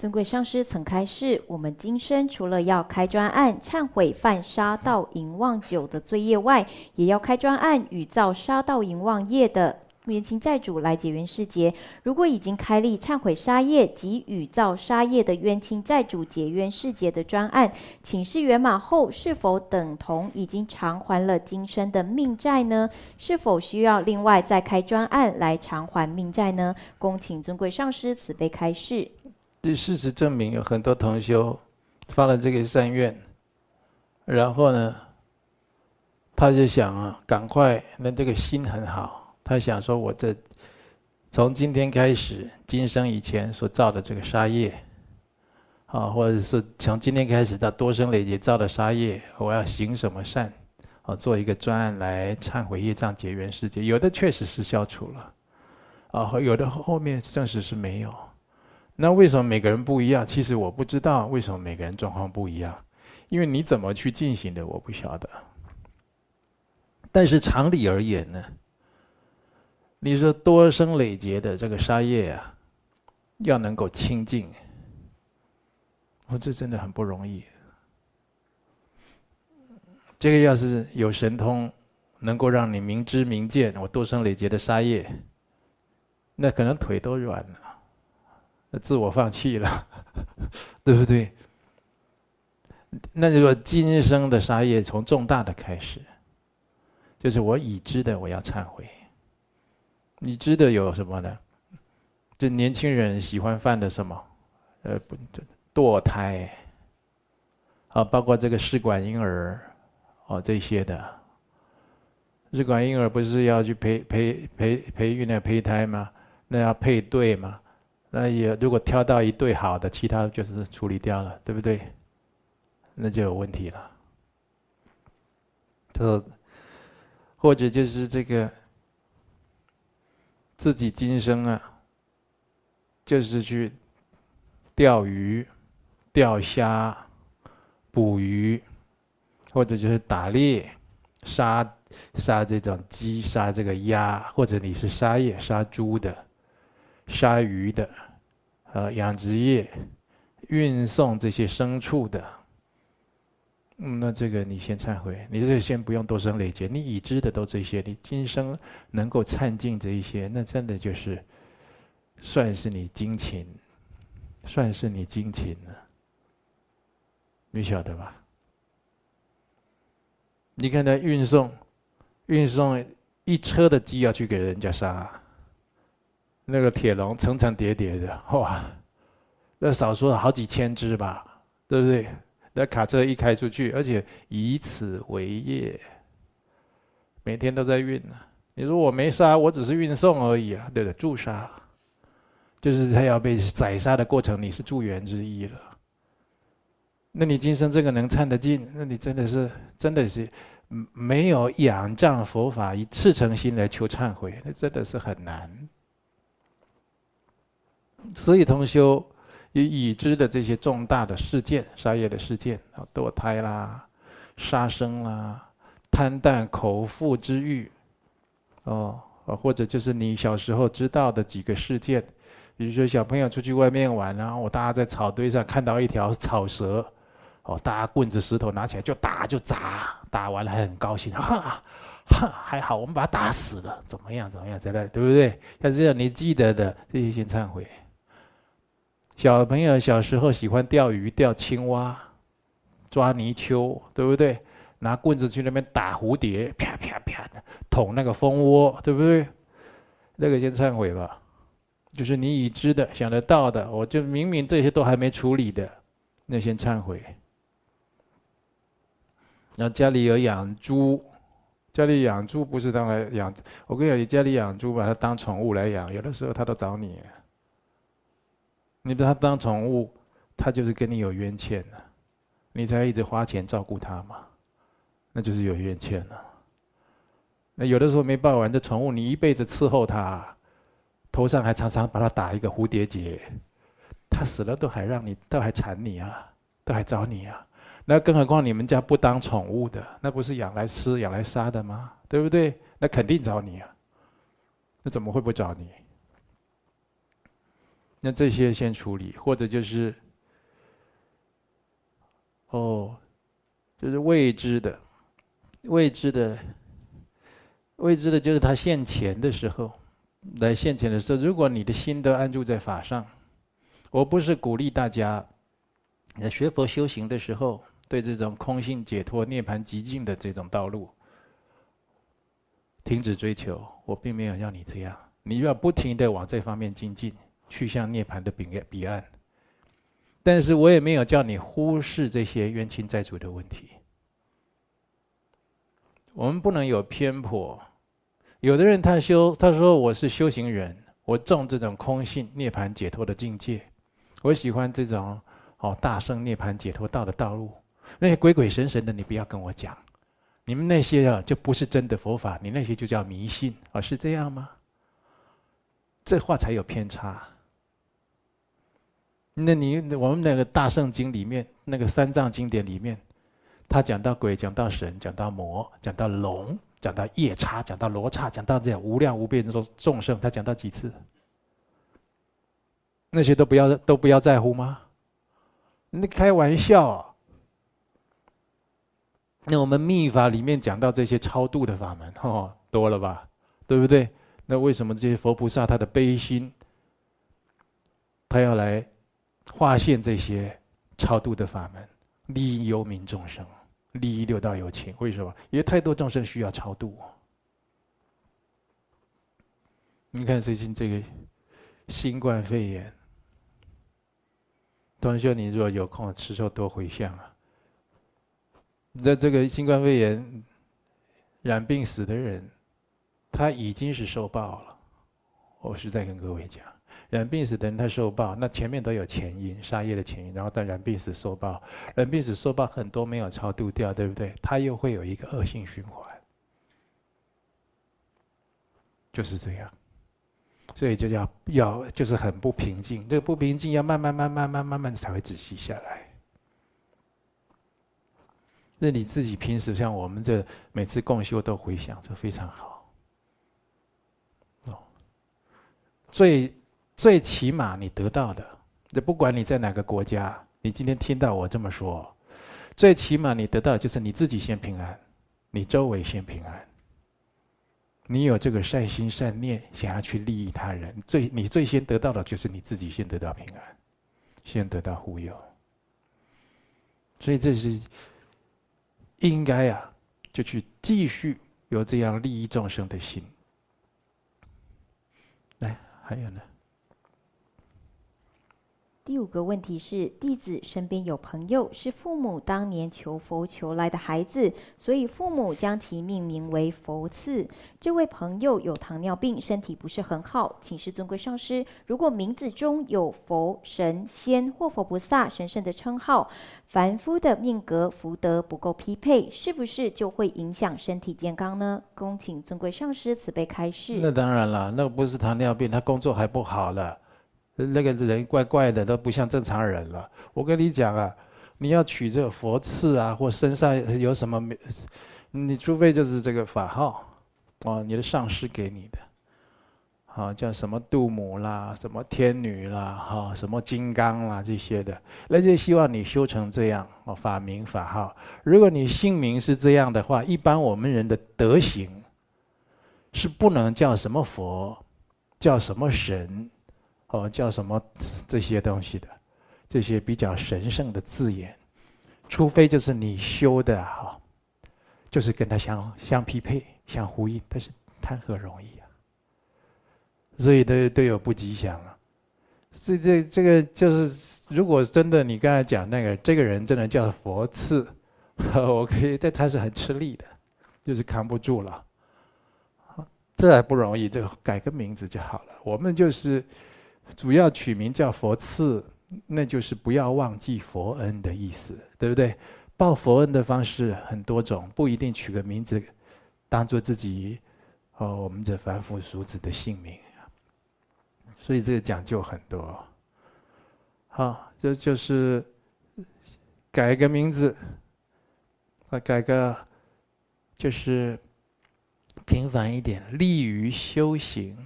尊贵上师曾开示，我们今生除了要开专案忏悔犯杀盗淫妄酒的罪业外，也要开专案与造杀盗淫妄业的冤亲债主来结缘世结。如果已经开立忏悔杀业及与造杀业的冤亲债主结缘世结的专案，请示圆满后是否等同已经偿还了今生的命债呢？是否需要另外再开专案来偿还命债呢？恭请尊贵上师慈悲开示。对，事实证明有很多同修发了这个善愿，然后呢，他就想啊，赶快，那这个心很好。他想说：“我这从今天开始，今生以前所造的这个杀业，啊，或者是从今天开始到多生累劫造的杀业，我要行什么善，啊，做一个专案来忏悔业障、结缘世结。有的确实是消除了，啊，有的后面证实是没有。那为什么每个人不一样？其实我不知道为什么每个人状况不一样，因为你怎么去进行的，我不晓得。但是常理而言呢？”你说多生累劫的这个杀业啊，要能够清净，我这真的很不容易。这个要是有神通，能够让你明知明见，我多生累劫的杀业，那可能腿都软了，那自我放弃了，对不对？那就说今生的杀业从重大的开始，就是我已知的，我要忏悔。你知道有什么呢？这年轻人喜欢犯的什么？堕胎，啊，包括这个试管婴儿，哦，这些的。试管婴儿不是要去培育那胚胎吗？那要配对吗？那也如果挑到一对好的，其他就是处理掉了，对不对？那就有问题了。或者就是这个。自己今生啊，就是去钓鱼、钓虾、捕鱼，或者就是打猎、杀这种鸡、杀这个鸭，或者你是杀业、杀猪的、杀鱼的，养殖业、运送这些牲畜的，那这个你先忏悔，你这个先不用多生累劫，你已知的都这些，你今生能够忏净这一些，那真的就是算是你精勤，算是你精勤了，你晓得吧？你看他运送一车的鸡要去给人家杀，那个铁笼层层叠叠的，哇，那少说好几千只吧，对不对？那卡车一开出去，而且以此为业，每天都在运啊。你说我没杀，我只是运送而已啊，对不对？助杀，就是他要被宰杀的过程，你是助缘之一了。那你今生这个能参得进，那你真的是没有仰仗佛法，以赤诚心来求忏悔，那真的是很难。所以同修。已知的这些重大的事件，杀业的事件，堕胎啦、杀生啦、贪婪口腹之欲，哦，或者就是你小时候知道的几个事件，比如说小朋友出去外面玩，然后我大家在草堆上看到一条草蛇，哦，大家棍子石头拿起来就打就砸，打完了还很高兴，哈哈，还好我们把它打死了，怎么样怎么样之类，对不对？像这样你记得的这些先忏悔。小朋友小时候喜欢钓鱼、钓青蛙、抓泥鳅，对不对？拿棍子去那边打蝴蝶，啪啪啪的捅那个蜂窝，对不对？那个先忏悔吧，就是你已知的、想得到的，我就明明这些都还没处理的，那先忏悔。然后家里有养猪，家里养猪不是当来养，我跟你讲，家里养猪把它当宠物来养，有的时候它都找你。你把它当宠物，它就是跟你有冤欠了，你才一直花钱照顾它嘛，那就是有冤欠了。那有的时候没办法，这宠物你一辈子伺候它，头上还常常把它打一个蝴蝶结，它死了都还缠你啊，都还找你啊。那更何况你们家不当宠物的，那不是养来吃、养来杀的吗？对不对？那肯定找你啊，那怎么会不找你？那这些先处理，或者就是就是未知的，就是他现前的时候，来现前的时候，如果你的心都安住在法上，我不是鼓励大家在学佛修行的时候，对这种空性解脱、涅槃极境的这种道路停止追求，我并没有要你这样，你要不停地往这方面精进，去向涅槃的彼岸。但是我也没有叫你忽视这些冤亲债主的问题。我们不能有偏颇。有的人他说我是修行人，我重这种空性涅槃解脱的境界，我喜欢这种大圣涅槃解脱道的道路。那些鬼鬼神神的，你不要跟我讲，你们那些就不是真的佛法，你那些就叫迷信啊，是这样吗？这话才有偏差。那我们那个大圣经里面，那个三藏经典里面，他讲到鬼，讲到神，讲到魔，讲到龙，讲到夜叉，讲到罗刹，讲到这无量无边的众生，他讲到几次？那些都不要在乎吗？你开玩笑啊！那我们密法里面讲到这些超度的法门，多了吧，对不对？那为什么这些佛菩萨他的悲心，他要来化现这些超度的法门，利益幽冥众生，利益六道有情？为什么？因为太多众生需要超度。你看最近这个新冠肺炎，同学，你如果有空，时候多回向啊。那这个新冠肺炎染病死的人，他已经是受报了。我实在跟各位讲，染病死的人他受报，那前面都有前因，杀业的前因，然后到染病死受报，染病死受报很多没有超度掉，对不对？他又会有一个恶性循环，就是这样。所以就要就是很不平静，这个不平静要慢慢才会止息下来。那你自己平时像我们这每次共修都回想，这非常好。最起码你得到的，这不管你在哪个国家，你今天听到我这么说，最起码你得到的就是你自己先平安，你周围先平安。你有这个善心善念，想要去利益他人，你最先得到的就是你自己先得到平安，先得到护佑。所以这是应该啊，就去继续有这样利益众生的心。来，还有呢？第五个问题是，弟子身边有朋友是父母当年求佛求来的孩子，所以父母将其命名为佛次。这位朋友有糖尿病，身体不是很好，请示尊贵上师，如果名字中有佛、神、仙或佛菩萨神圣的称号，凡夫的命格福德不够匹配，是不是就会影响身体健康呢？恭请尊贵上师慈悲开示。那当然了，那不是糖尿病，他工作还不好了，那个人怪怪的，都不像正常人了。我跟你讲啊，你要取这个佛刺啊，或身上有什么，你除非就是这个法号，你的上师给你的，叫什么度母啦，什么天女啦，什么金刚啦这些的，那就希望你修成这样法名法号。如果你姓名是这样的话，一般我们人的德行是不能叫什么佛，叫什么神。叫什么这些东西的，这些比较神圣的字眼，除非就是你修的就是跟它相匹配、相呼应，但是谈何容易啊！所以都有不吉祥啊。所以这个就是，如果真的你刚才讲那个，这个人真的叫佛次，我可以，但他是很吃力的，就是扛不住了。这还不容易，这改个名字就好了。我们就是。主要取名叫佛次，那就是不要忘记佛恩的意思，对不对？报佛恩的方式很多种，不一定取个名字当做自己我们这凡夫俗子的姓名，所以这个讲究很多。好，这就是改个名字，改个就是平凡一点，利于修行。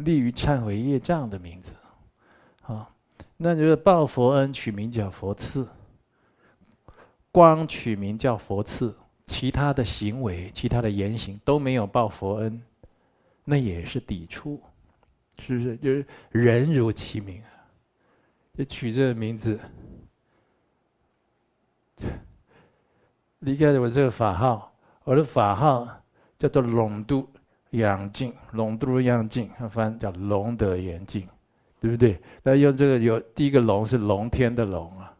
利于忏悔业障的名字，啊，那就是报佛恩取名叫佛次，光取名叫佛次，其他的行为、其他的言行都没有报佛恩，那也是抵触，是不是？就是人如其名啊，就取这个名字。离开我这个法号，我的法号叫做龙都养净，龙都养净，翻译叫龙德严净，对不对？那用这个有第一个龙是龙天的龙啊。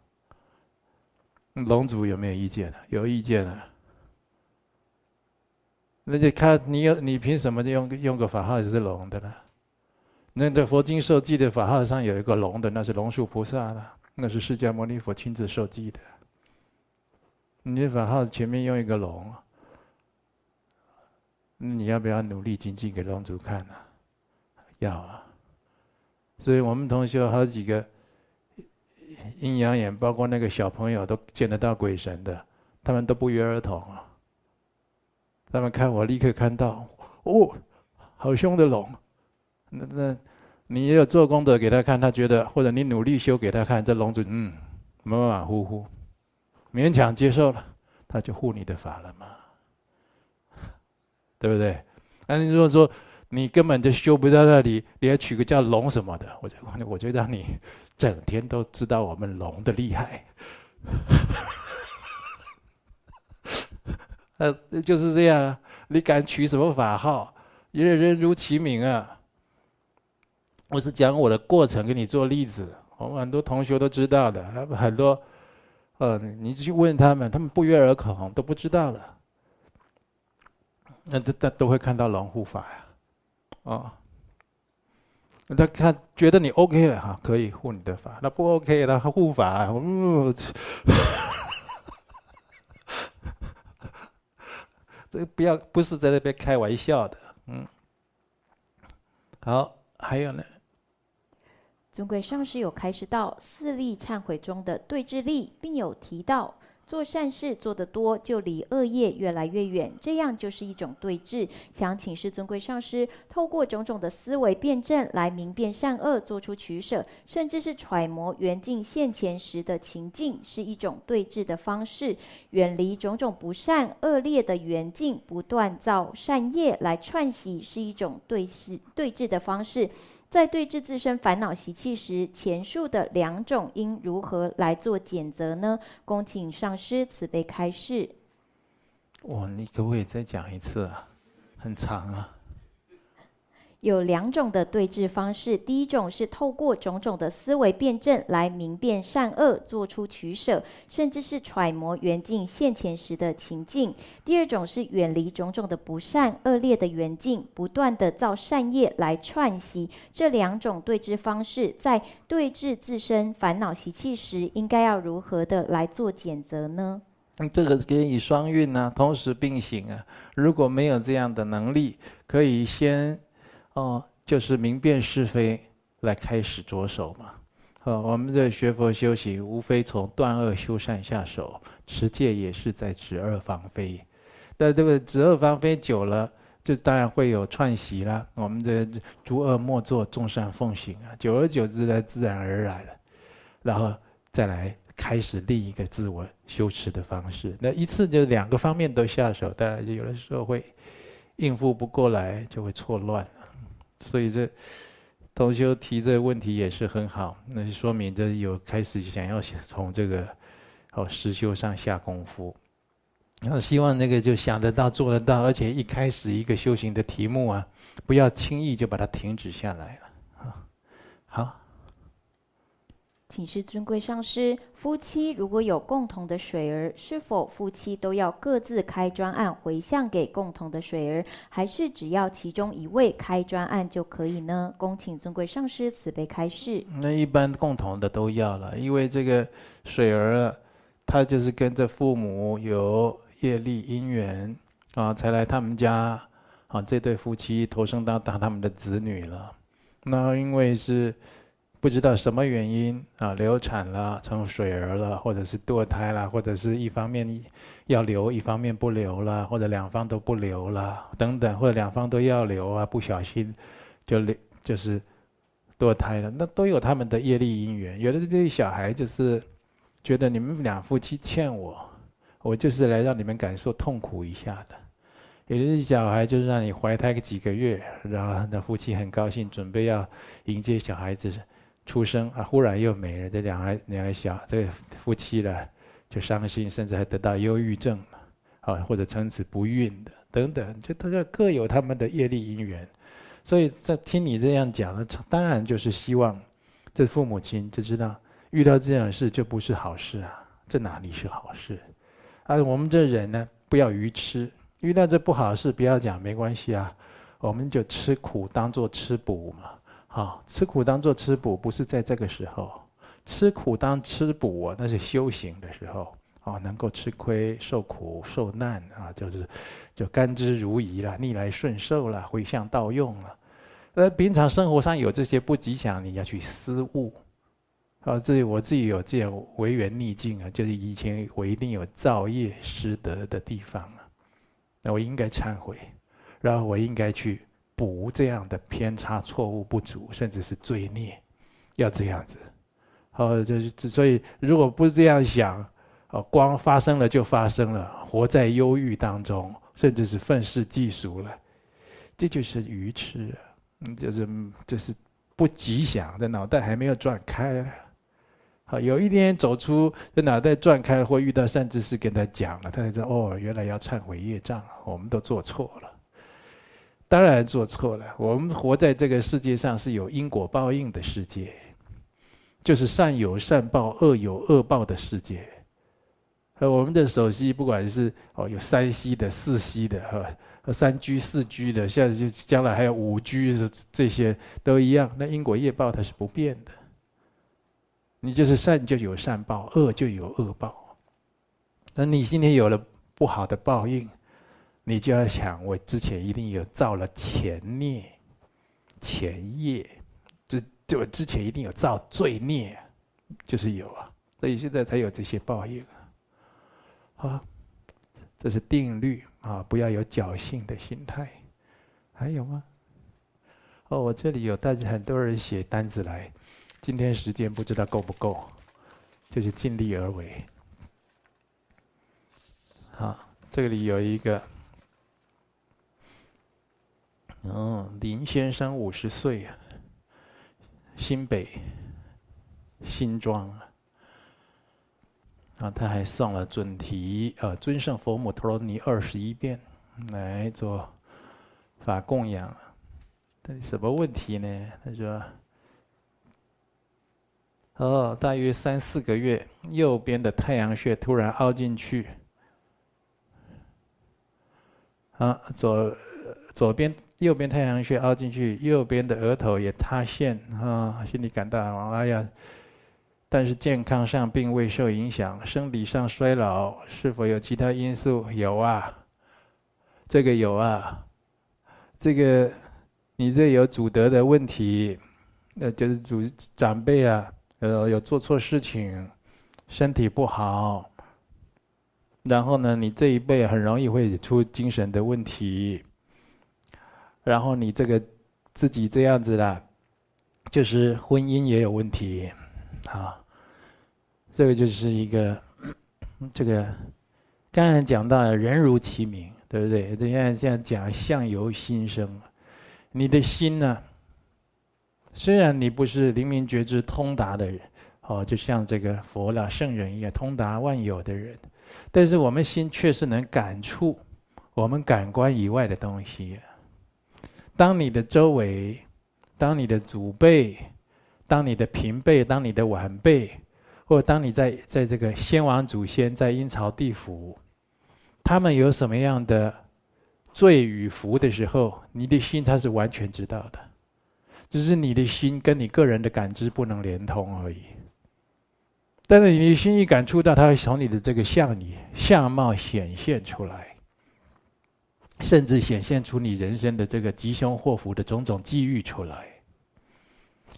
龙主有没有意见啊？有意见啊？那就看你有，你凭什么用个法号是龙的呢？那在佛经授记的法号上有一个龙的，那是龙树菩萨啦，那是释迦牟尼佛亲自授记的。你的法号前面用一个龙，你要不要努力精进给龙族看呢？要啊！所以我们同学好几个阴阳眼，包括那个小朋友都见得到鬼神的，他们都不约而同啊。他们看我立刻看到，哦，好凶的龙！那你也有做功德给他看，他觉得或者你努力修给他看，这龙族马马虎虎。勉强接受了，他就护你的法了嘛，对不对？那你如果说你根本就修不到那里，你还取个叫龙什么的，我就让你整天都知道我们龙的厉害。就是这样啊，你敢取什么法号？因为人如其名啊。我是讲我的过程给你做例子，我们很多同学都知道的，很多。你去问他们，他们不约而同都不知道了。那他都会看到龙护法呀，哦，他看觉得你 OK 了哈，可以护你的法；那不 OK 了，他护法，这不是在那边开玩笑的，好，还有呢。尊贵上师有开示到四力忏悔中的对治力，并有提到做善事做得多，就离恶业越来越远，这样就是一种对治。想请示尊贵上师，透过种种的思维辩证来明辨善恶，做出取舍，甚至是揣摩缘境现前时的情境，是一种对治的方式。远离种种不善恶劣的缘境，不断造善业来串习，是一种对治的方式。在对治自身烦恼习气时，前述的两种应如何来做检择呢？恭请上师慈悲开示。哇，你可不可以再讲一次啊？很长啊。有两种的对治方式，第一种是透过种种的思维辩证来明辨善恶，做出取舍，甚至是揣摩缘境现前时的情境；第二种是远离种种的不善恶劣的缘境，不断的造善业来串习。这两种对治方式，在对治自身烦恼习气时，应该要如何的来做检择呢？这个可以双运啊，同时并行啊。如果没有这样的能力，可以先。就是明辨是非来开始着手嘛。我们这学佛修行，无非从断恶修善下手，持戒也是在止恶防非。但这个止恶防非久了，就当然会有串习啦。我们这诸恶莫作，众善奉行啊，久而久之，自然而然了。然后再来开始另一个自我修持的方式。那一次就两个方面都下手，当然就有的时候会应付不过来，就会错乱。所以这同修提这个问题也是很好，那就说明这有开始想要从这个实修上下功夫，然后希望那个就想得到做得到，而且一开始一个修行的题目啊，不要轻易就把它停止下来了。好，请示尊贵上师，夫妻如果有共同的水儿，是否夫妻都要各自开专案回向给共同的水儿，还是只要其中一位开专案就可以呢？恭请尊贵上师慈悲开示。那一般共同的都要了，因为这个水儿啊，他就是跟着父母有业力因缘啊，才来他们家啊，这对夫妻投生到他们的子女了。那因为是。不知道什么原因啊，流产了，成水儿了，或者是堕胎了，或者是一方面要流，一方面不流了，或者两方都不流了，等等，或者两方都要流啊，不小心就是堕胎了，那都有他们的业力因缘。有的这些小孩就是觉得你们俩夫妻欠我，我就是来让你们感受痛苦一下的。有的小孩就是让你怀胎几个月，然后那夫妻很高兴，准备要迎接小孩子出生啊，忽然又没了，这这夫妻了就伤心，甚至还得到忧郁症啊，或者从此不孕的等等，就大家各有他们的业力因缘。所以在听你这样讲呢，当然就是希望这父母亲就知道遇到这样的事就不是好事啊，这哪里是好事啊？我们这人呢，不要愚痴。遇到这不好事，不要讲没关系啊，我们就吃苦当作吃补嘛，好，吃苦当作吃补，不是在这个时候，吃苦当吃补啊，那是修行的时候，哦，能够吃亏、受苦、受难啊，就甘之如饴啦，逆来顺受啦，回向道用啦。平常生活上有这些不吉祥，你要去思悟。啊，至于我自己有这样违缘逆境啊，就是以前我一定有造业失德的地方啊。那我应该忏悔，然后我应该去补这样的偏差、错误、不足，甚至是罪孽，要这样子。好，就是所以，如果不这样想，哦，光发生了就发生了，活在忧郁当中，甚至是愤世嫉俗了，这就是愚痴啊！就是不吉祥，这脑袋还没有转开啊。好，有一天走出，这脑袋转开了，或遇到善知识跟他讲了，他才知道哦，原来要忏悔业障，我们都做错了。当然做错了，我们活在这个世界上是有因果报应的世界，就是善有善报，恶有恶报的世界。我们的首席不管是有3C的、4C的和3G、4G的，现在就将来还有5G，这些都一样。那因果业报它是不变的。你就是善就有善报，恶就有恶报。那你今天有了不好的报应，你就要想，我之前一定有造了前孽、前业，就我之前一定有造罪孽，就是有啊，所以现在才有这些报应啊。啊，这是定律啊，不要有侥幸的心态。还有吗？哦，我这里有大家很多人写单子来。今天时间不知道够不够，就是尽力而为。好，这里有一个，林先生50岁啊，新北新庄啊，啊，他还送了准提尊胜佛母陀罗尼21遍来做法供养。但什么问题呢？他说。哦，大约3、4个月，右边的太阳穴突然凹进去，啊，左边右边太阳穴凹进去，右边的额头也塌陷啊，心里感到哎呀，但是健康上并未受影响，生理上衰老是否有其他因素？有啊，这个有啊，这个你这有祖德的问题，就是长辈啊。有做错事情，身体不好，然后呢，你这一辈很容易会出精神的问题，然后你这个自己这样子啦，就是婚姻也有问题，啊，这个就是一个，这个刚才讲到人如其名，对不对？现在讲相由心生，你的心呢？虽然你不是灵明觉知通达的人，哦，就像这个佛啦、圣人一样通达万有的人，但是我们心确实能感触我们感官以外的东西。当你的周围，当你的祖辈，当你的平辈，当你的晚辈，或者当你在这个先王祖先在阴曹地府，他们有什么样的罪与福的时候，你的心它是完全知道的。只是你的心跟你个人的感知不能连通而已，但是你的心一感触到，它会从你的这个相貌显现出来，甚至显现出你人生的这个吉凶祸福的种种际遇出来。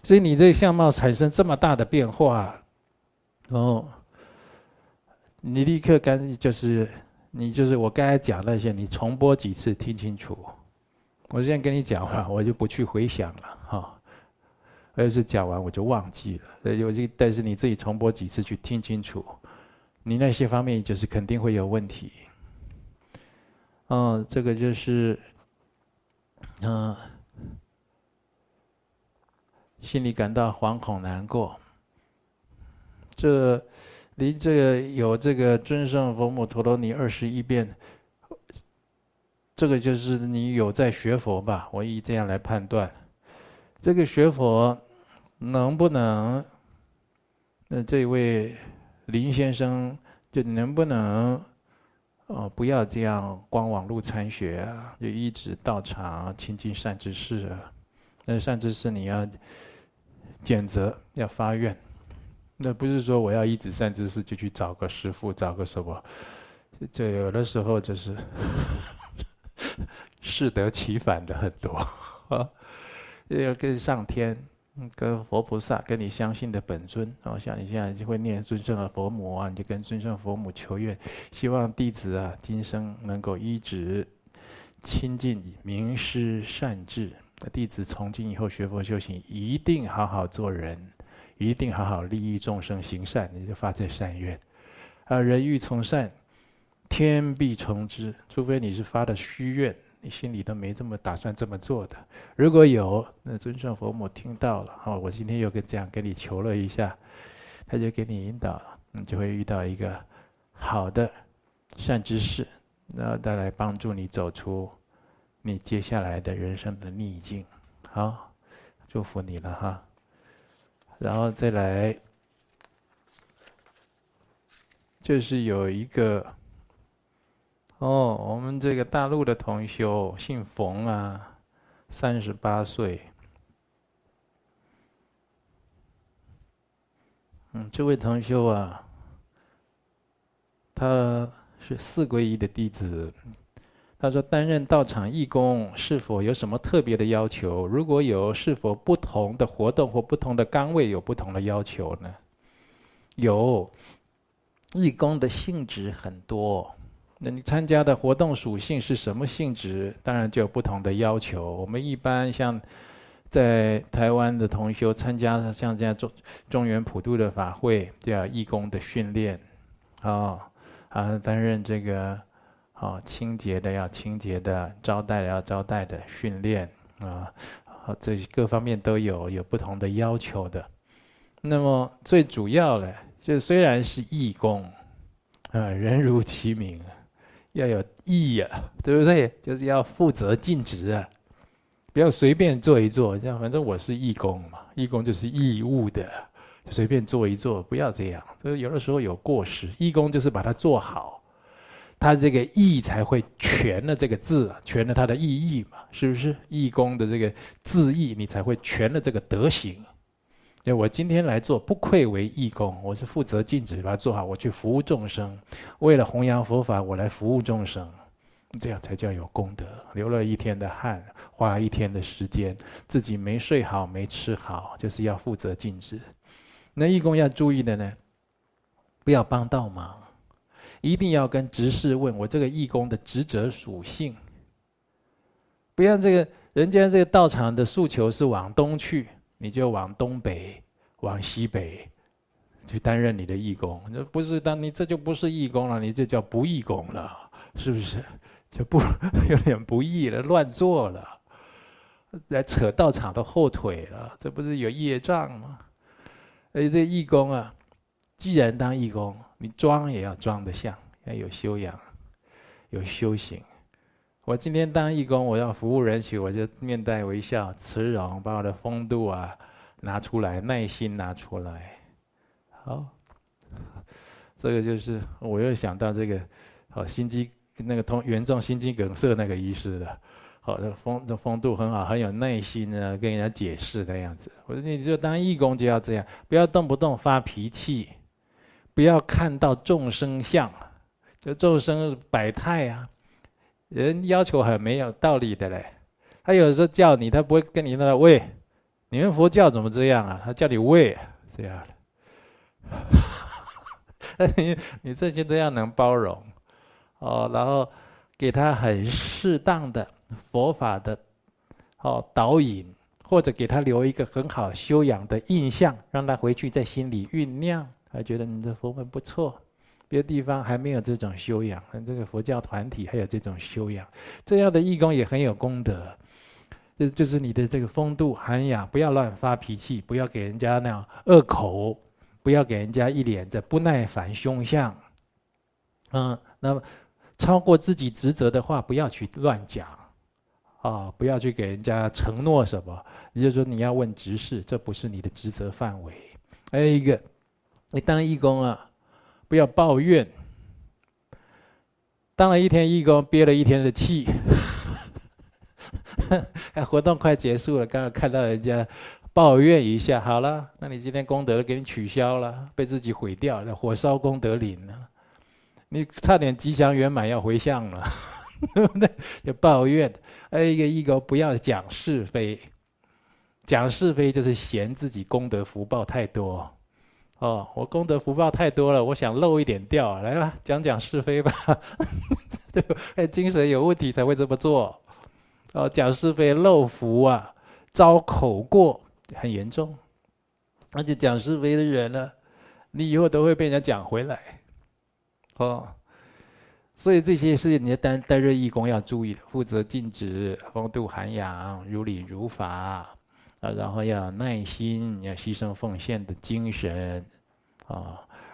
所以你这个相貌产生这么大的变化，哦，你立刻就是我刚才讲那些，你重播几次听清楚。我之前跟你讲了，我就不去回想了哈。而是讲完我就忘记了。但是你自己重播几次去听清楚，你那些方面就是肯定会有问题。这个就是，心里感到惶恐难过。这离这个有这个尊胜佛母陀罗尼21遍。 这个就是你有在学佛吧？我以这样来判断，这个学佛能不能？那这位林先生就能不能？不要这样光网络参学啊，就一直到场亲近善知识啊。那善知识你要检责，要发愿。那不是说我要一直善知识就去找个师父，找个什么？这有的时候就是。适得其反的很多啊，要跟上天、跟佛菩萨、跟你相信的本尊啊，像你现在就会念尊胜佛母啊，你就跟尊胜佛母求愿，希望弟子啊今生能够一直亲近名师善智。弟子从今以后学佛修行，一定好好做人，一定好好利益众生行善，你就发这善愿。人欲从善。 天必从之，除非你是发的虚愿，你心里都没这么打算这么做的。如果有，那尊胜佛母听到了，哦，我今天又跟这样给你求了一下，他就给你引导，你就会遇到一个好的善知识，然后再来帮助你走出你接下来的人生的逆境。好，祝福你了哈。然后再来，就是有一个。 我们这个大陆的同修姓冯啊，38岁。这位同修啊，他是四皈依的弟子。他说，担任道场义工是否有什么特别的要求？如果有，是否不同的活动或不同的岗位有不同的要求呢？有，义工的性质很多。 那你参加的活动属性是什么性质？当然就有不同的要求。我们一般像在台湾的同修参加像这样中原普渡的法会，就要义工的训练，担任这个清洁的要清洁的，招待的要招待的训练啊，这各方面都有不同的要求的。那么最主要的，就虽然是义工，人如其名。 要有义啊，对不对？就是要负责尽职啊，不要随便做一做。这样，反正我是义工嘛，义工就是义务的，随便做一做，不要这样。所以有的时候有过失，义工就是把它做好，他这个义才会全了这个字，全了它的意义嘛，是不是？义工的这个字义，你才会全了这个德行。就我今天来做，不愧为义工，我是负责尽职把它做好，我去服务众生，为了弘扬佛法，我来服务众生，这样才叫有功德。流了一天的汗，花一天的时间，自己没睡好，没吃好，就是要负责尽职。那义工要注意的呢，不要帮倒忙，一定要跟执事问我这个义工的职责属性，不要这个人家这个道场的诉求是往东去。 你就往东北、往西北去担任你的义工，这不是当你这就不是义工了，你这叫不义工了，是不是？就不有点不义了，乱做了，来扯道场的后腿了，这不是有业障吗？而且这义工啊，既然当义工，你装也要装得像，要有修养，有修行。 我今天当义工，我要服务人群，我就面带微笑、慈容，把我的风度啊拿出来，耐心拿出来。好，这个就是我又想到这个，心肌那个严重心肌梗塞那个医师的，风度很好，很有耐心啊，跟人家解释那样子。我说你就当义工就要这样，不要动不动发脾气，不要看到众生相，就众生百态啊。 人要求很没有道理的嘞，他有时候叫你，他不会跟你那喂，你们佛教怎么这样啊？他叫你喂，这样的，你这些都要能包容，然后给他很适当的佛法的导引或者给他留一个很好修养的印象，让他回去在心里酝酿，还觉得你的佛门不错，别的地方还没有这种修养，这个佛教团体还有这种修养，这样的义工也很有功德。这就是你的这个风度涵养，不要乱发脾气，不要给人家那样恶口，不要给人家一脸的不耐烦凶相。那么超过自己职责的话，不要去乱讲。 不要去给人家承诺什么，也就是说你要问执事，这不是你的职责范围。还有一个，你当义工啊，不要抱怨。当了一天义工，憋了一天的气，活动快结束了，刚刚看到人家抱怨一下，好了，那你今天功德给你取消了，被自己毁掉了，火烧功德林了，你差点吉祥圆满要回向了。 对不对？就抱怨，还有一个义工不要讲是非，讲是非就是嫌自己功德福报太多。我功德福报太多了，我想漏一点掉，来吧，讲是非吧。对吧？精神有问题才会这么做。讲是非漏福啊，遭口过很严重。而且讲是非的人呢，你以后都会被人家讲回来。所以这些是你担任义工要注意的，负责尽职、风度涵养、如理如法然后要有耐心，要牺牲奉献的精神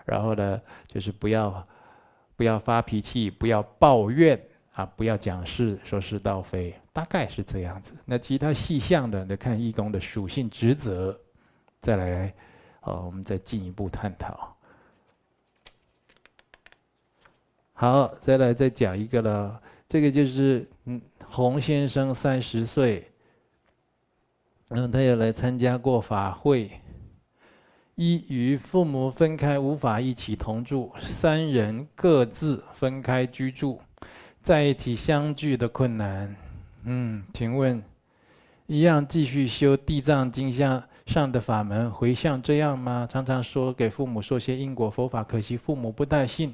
然后呢，就是不要发脾气，不要抱怨不要讲说是道非，大概是这样子。那其他细项的，得看义工的属性、职责，再来我们再进一步探讨。 好，再来再讲一个了。这个就是洪先生30岁，他也来参加过法会。一与父母分开，无法一起同住，三人各自分开居住，在一起相聚的困难。请问，一样继续修地藏经上的法门，回向这样吗？常常说给父母说些因果佛法，可惜父母不带信。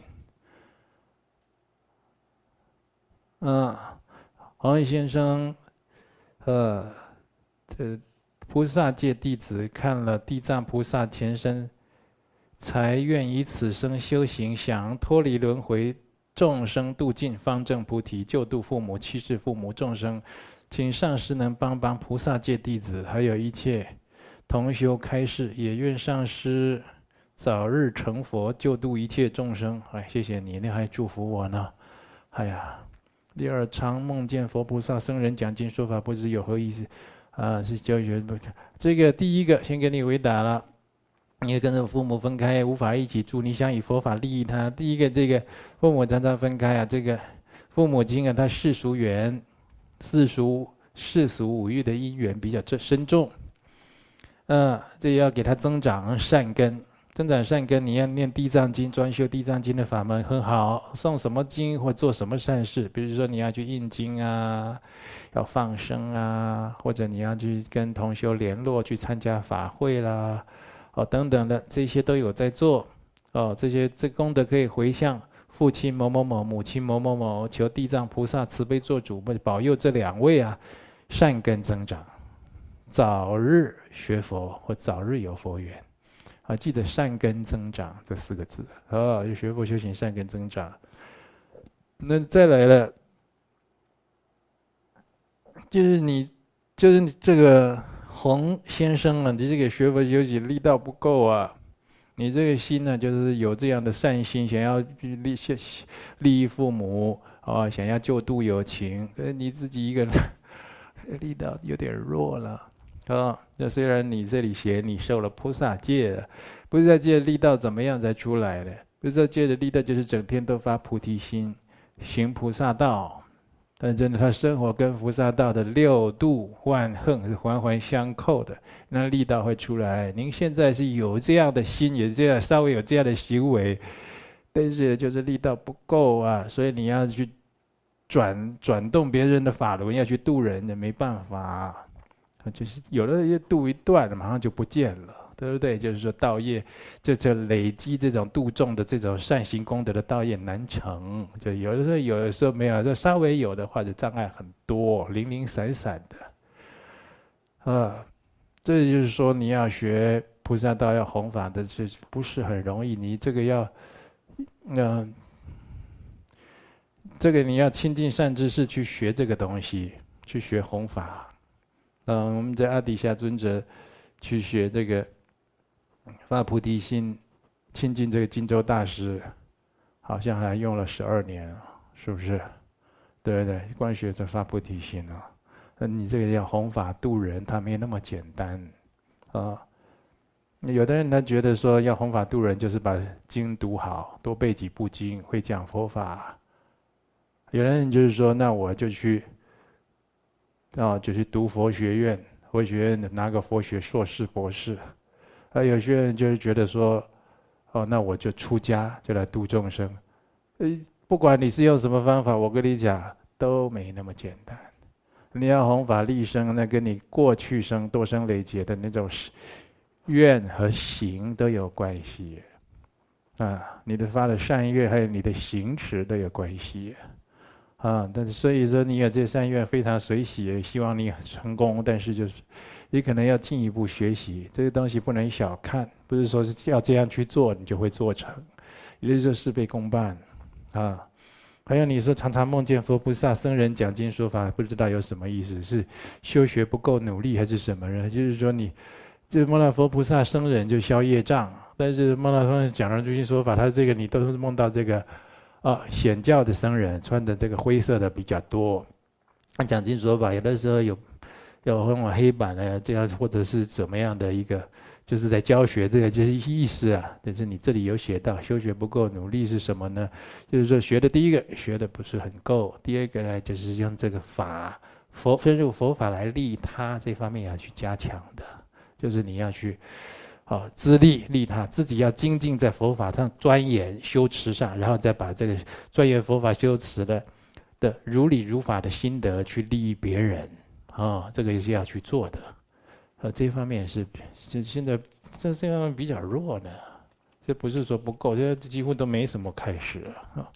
黄先生，菩萨界弟子看了地藏菩萨前身，才愿以此生修行，想脱离轮回，众生度尽，方证菩提，救度父母、七世父母、众生。请上师能帮菩萨界弟子，还有一切同修开示，也愿上师早日成佛，救度一切众生。谢谢你，你还祝福我呢。第二，常梦见佛菩萨、僧人讲经说法，不知有何意思？是教学。这个第一个先给你回答了。你跟着父母分开，无法一起住，你想以佛法利益他。第一个，这个父母常常分开啊，这个父母亲啊，他世俗五欲的因缘比较深重。这要给他增长善根。 增长善根，你要念地藏经，专修地藏经的法门很好。诵什么经或做什么善事，比如说你要去印经啊，要放生啊，或者你要去跟同修联络，去参加法会啦，等等的，这些都有在做。这功德可以回向父亲某某某、母亲某某某，求地藏菩萨慈悲做主，保佑这两位啊，善根增长，早日学佛或早日有佛缘。 记得善根增长这4个字学佛修行善根增长。那再来了，就是你这个洪先生啊，你这个学佛修行力道不够啊，你这个心呢，就是有这样的善心，想要利益父母想要救度有情，可是你自己一个人力道有点弱了。 那虽然你这里写你受了菩萨戒了，菩萨戒的力道怎么样才出来的？菩萨戒的力道就是整天都发菩提心，行菩萨道，但真的他生活跟菩萨道的6度万行是环环相扣的，那力道会出来。您现在是有这样的心，也这样稍微有这样的行为，但是就是力道不够啊，所以你要去转动别人的法轮，要去度人，也没办法。 就是有的也度一段，马上就不见了，对不对？就是说道业，就累积这种度众的这种善行功德的道业难成，就有的时候没有，就稍微有的话就障碍很多，零零散散的。这就是说，你要学菩萨道、要弘法的，是不是很容易？你这个要，这个你要亲近善知识去学这个东西，去学弘法。我们在阿底峡尊者去学这个发菩提心，亲近这个金州大师，好像还用了12年，是不是？对不对？光学着发菩提心啊。 那你这个要弘法度人，他没那么简单，啊！有的人他觉得说要弘法度人，就是把经读好，多背几部经，会讲佛法。有的人就是说，那我就去，就去读佛学院，佛学院拿个佛学硕士、博士。啊，有些人就是觉得说，那我就出家，就来度众生。不管你是用什么方法，我跟你讲，都没那么简单。 你要弘法利生，那跟你过去生多生累劫的那种愿和行都有关系，啊，你的发的善愿还有你的行持都有关系，啊，但是所以说你有这善愿非常随喜，也希望你成功，但是就是你可能要进一步学习，这个东西不能小看，不是说是要这样去做你就会做成，也就是事倍功半，啊。 还有你说常常梦见佛菩萨僧人讲经说法，不知道有什么意思？是修学不够努力，还是什么人？就是说你，就梦到佛菩萨僧人就消业障，但是梦到僧人讲了这些说法，他这个你都是梦到这个，显教的僧人穿的这个灰色的比较多，他讲经说法有的时候有用黑板啊这样或者是怎么样的一个。 就是在教学，这个就是意思啊。但是你这里有写到，修学不够努力是什么呢？就是说，学的第一个学的不是很够，第二个呢，就是用这个法深入佛法来利他这方面要去加强的。就是你要去，自利他，自己要精进在佛法上钻研修持上，然后再把这个钻研佛法修持的如理如法的心得去利益别人啊，这个也是要去做的。 这方面是现在这方面比较弱呢，这不是说不够，这几乎都没什么开始啊。